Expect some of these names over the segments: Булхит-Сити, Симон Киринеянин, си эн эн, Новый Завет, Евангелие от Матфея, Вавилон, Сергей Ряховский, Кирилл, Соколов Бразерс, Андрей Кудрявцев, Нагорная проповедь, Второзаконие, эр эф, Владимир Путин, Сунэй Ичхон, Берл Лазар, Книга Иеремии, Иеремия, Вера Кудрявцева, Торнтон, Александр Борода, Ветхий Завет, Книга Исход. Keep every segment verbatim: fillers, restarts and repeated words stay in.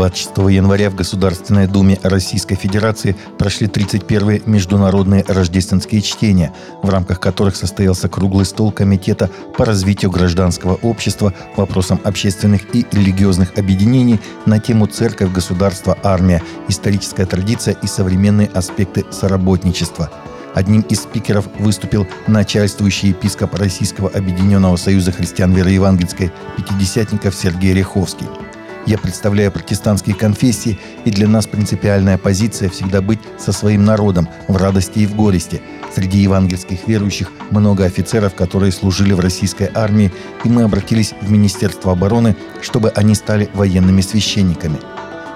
двадцать шестого января в Государственной Думе Российской Федерации прошли тридцать первые международные рождественские чтения, в рамках которых состоялся круглый стол Комитета по развитию гражданского общества, вопросам общественных и религиозных объединений на тему «Церковь, государство, армия. Историческая традиция и современные аспекты соработничества». Одним из спикеров выступил начальствующий епископ Российского Объединенного Союза христиан веры евангельской пятидесятников Сергей Ряховский. «Я представляю протестантские конфессии, и для нас принципиальная позиция всегда быть со своим народом в радости и в горести. Среди евангельских верующих много офицеров, которые служили в российской армии, и мы обратились в Министерство обороны, чтобы они стали военными священниками».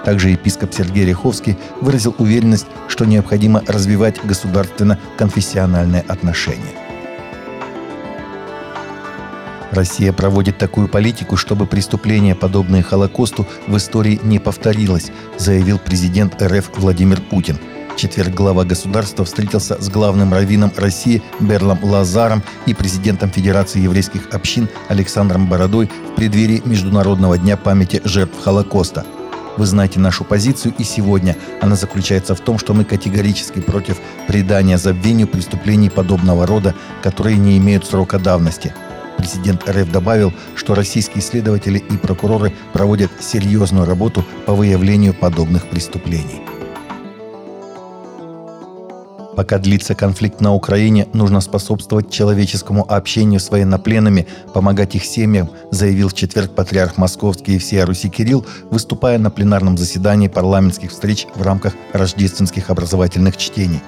Также епископ Сергей Ряховский выразил уверенность, что необходимо развивать государственно-конфессиональные отношения. Россия проводит такую политику, чтобы преступление, подобное Холокосту, в истории не повторилось, заявил президент эр эф Владимир Путин. В четверг глава государства встретился с главным раввином России Берлом Лазаром и президентом Федерации еврейских общин Александром Бородой в преддверии Международного дня памяти жертв Холокоста. «Вы знаете нашу позицию и сегодня. Она заключается в том, что мы категорически против предания забвению преступлений подобного рода, которые не имеют срока давности». Президент эр эф добавил, что российские следователи и прокуроры проводят серьезную работу по выявлению подобных преступлений. Пока длится конфликт на Украине, нужно способствовать человеческому общению с военнопленными, помогать их семьям, заявил в четверг патриарх Московский и всея Руси Кирилл, выступая на пленарном заседании парламентских встреч в рамках рождественских образовательных чтений.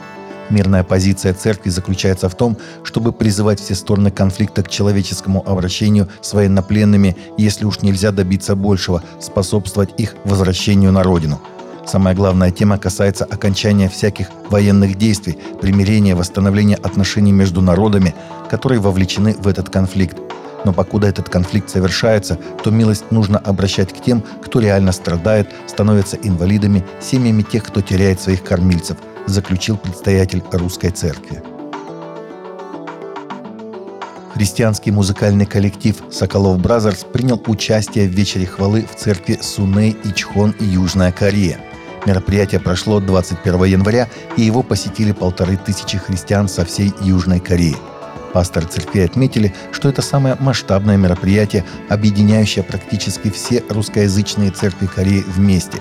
Мирная позиция церкви заключается в том, чтобы призывать все стороны конфликта к человеческому обращению с военнопленными, если уж нельзя добиться большего, способствовать их возвращению на родину. Самая главная тема касается окончания всяких военных действий, примирения, восстановления отношений между народами, которые вовлечены в этот конфликт. Но покуда этот конфликт совершается, то милость нужно обращать к тем, кто реально страдает, становится инвалидами, семьями тех, кто теряет своих кормильцев, заключил предстоятель Русской Церкви. Христианский музыкальный коллектив «Соколов Бразерс» принял участие в вечере хвалы в церкви Сунэй Ичхон, Южная Корея. Мероприятие прошло двадцать первого января, и его посетили полторы тысячи христиан со всей Южной Кореи. Пасторы церкви отметили, что это самое масштабное мероприятие, объединяющее практически все русскоязычные церкви Кореи вместе.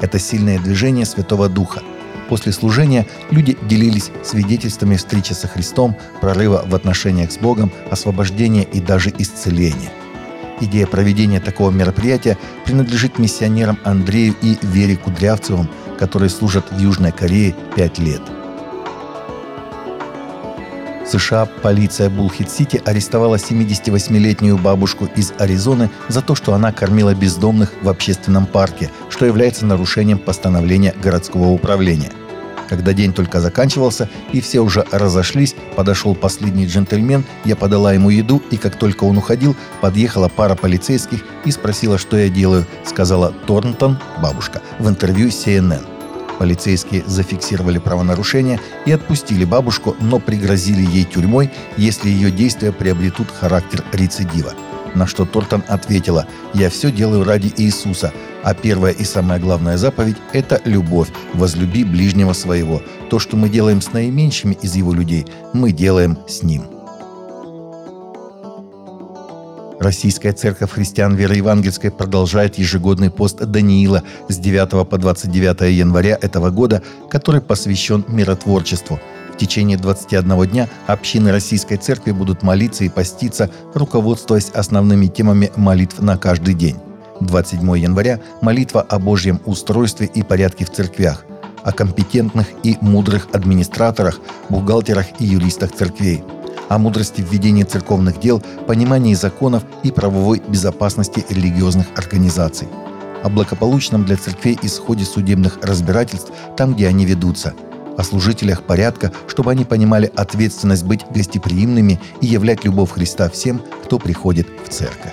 Это сильное движение Святого Духа. После служения люди делились свидетельствами встречи со Христом, прорыва в отношениях с Богом, освобождения и даже исцеления. Идея проведения такого мероприятия принадлежит миссионерам Андрею и Вере Кудрявцевым, которые служат в Южной Корее пять лет. В США полиция Булхит-Сити арестовала семидесятивосьмилетнюю бабушку из Аризоны за то, что она кормила бездомных в общественном парке, что является нарушением постановления городского управления. Когда день только заканчивался и все уже разошлись, подошел последний джентльмен, я подала ему еду, и как только он уходил, подъехала пара полицейских и спросила, что я делаю, сказала Торнтон, бабушка, в интервью си эн эн. Полицейские зафиксировали правонарушение и отпустили бабушку, но пригрозили ей тюрьмой, если ее действия приобретут характер рецидива. На что Тортон ответила: «Я все делаю ради Иисуса, а первая и самая главная заповедь – это любовь, возлюби ближнего своего. То, что мы делаем с наименьшими из его людей, мы делаем с ним». Российская Церковь христиан веры евангельской продолжает ежегодный пост Даниила с девятого по двадцать девятое января этого года, который посвящен миротворчеству. В течение двадцати одного дня общины Российской Церкви будут молиться и поститься, руководствуясь основными темами молитв на каждый день. двадцать седьмого января – молитва о Божьем устройстве и порядке в церквях, о компетентных и мудрых администраторах, бухгалтерах и юристах церквей, о мудрости в ведении церковных дел, понимании законов и правовой безопасности религиозных организаций, о благополучном для церквей исходе судебных разбирательств там, где они ведутся, о служителях порядка, чтобы они понимали ответственность быть гостеприимными и являть любовь Христа всем, кто приходит в церковь.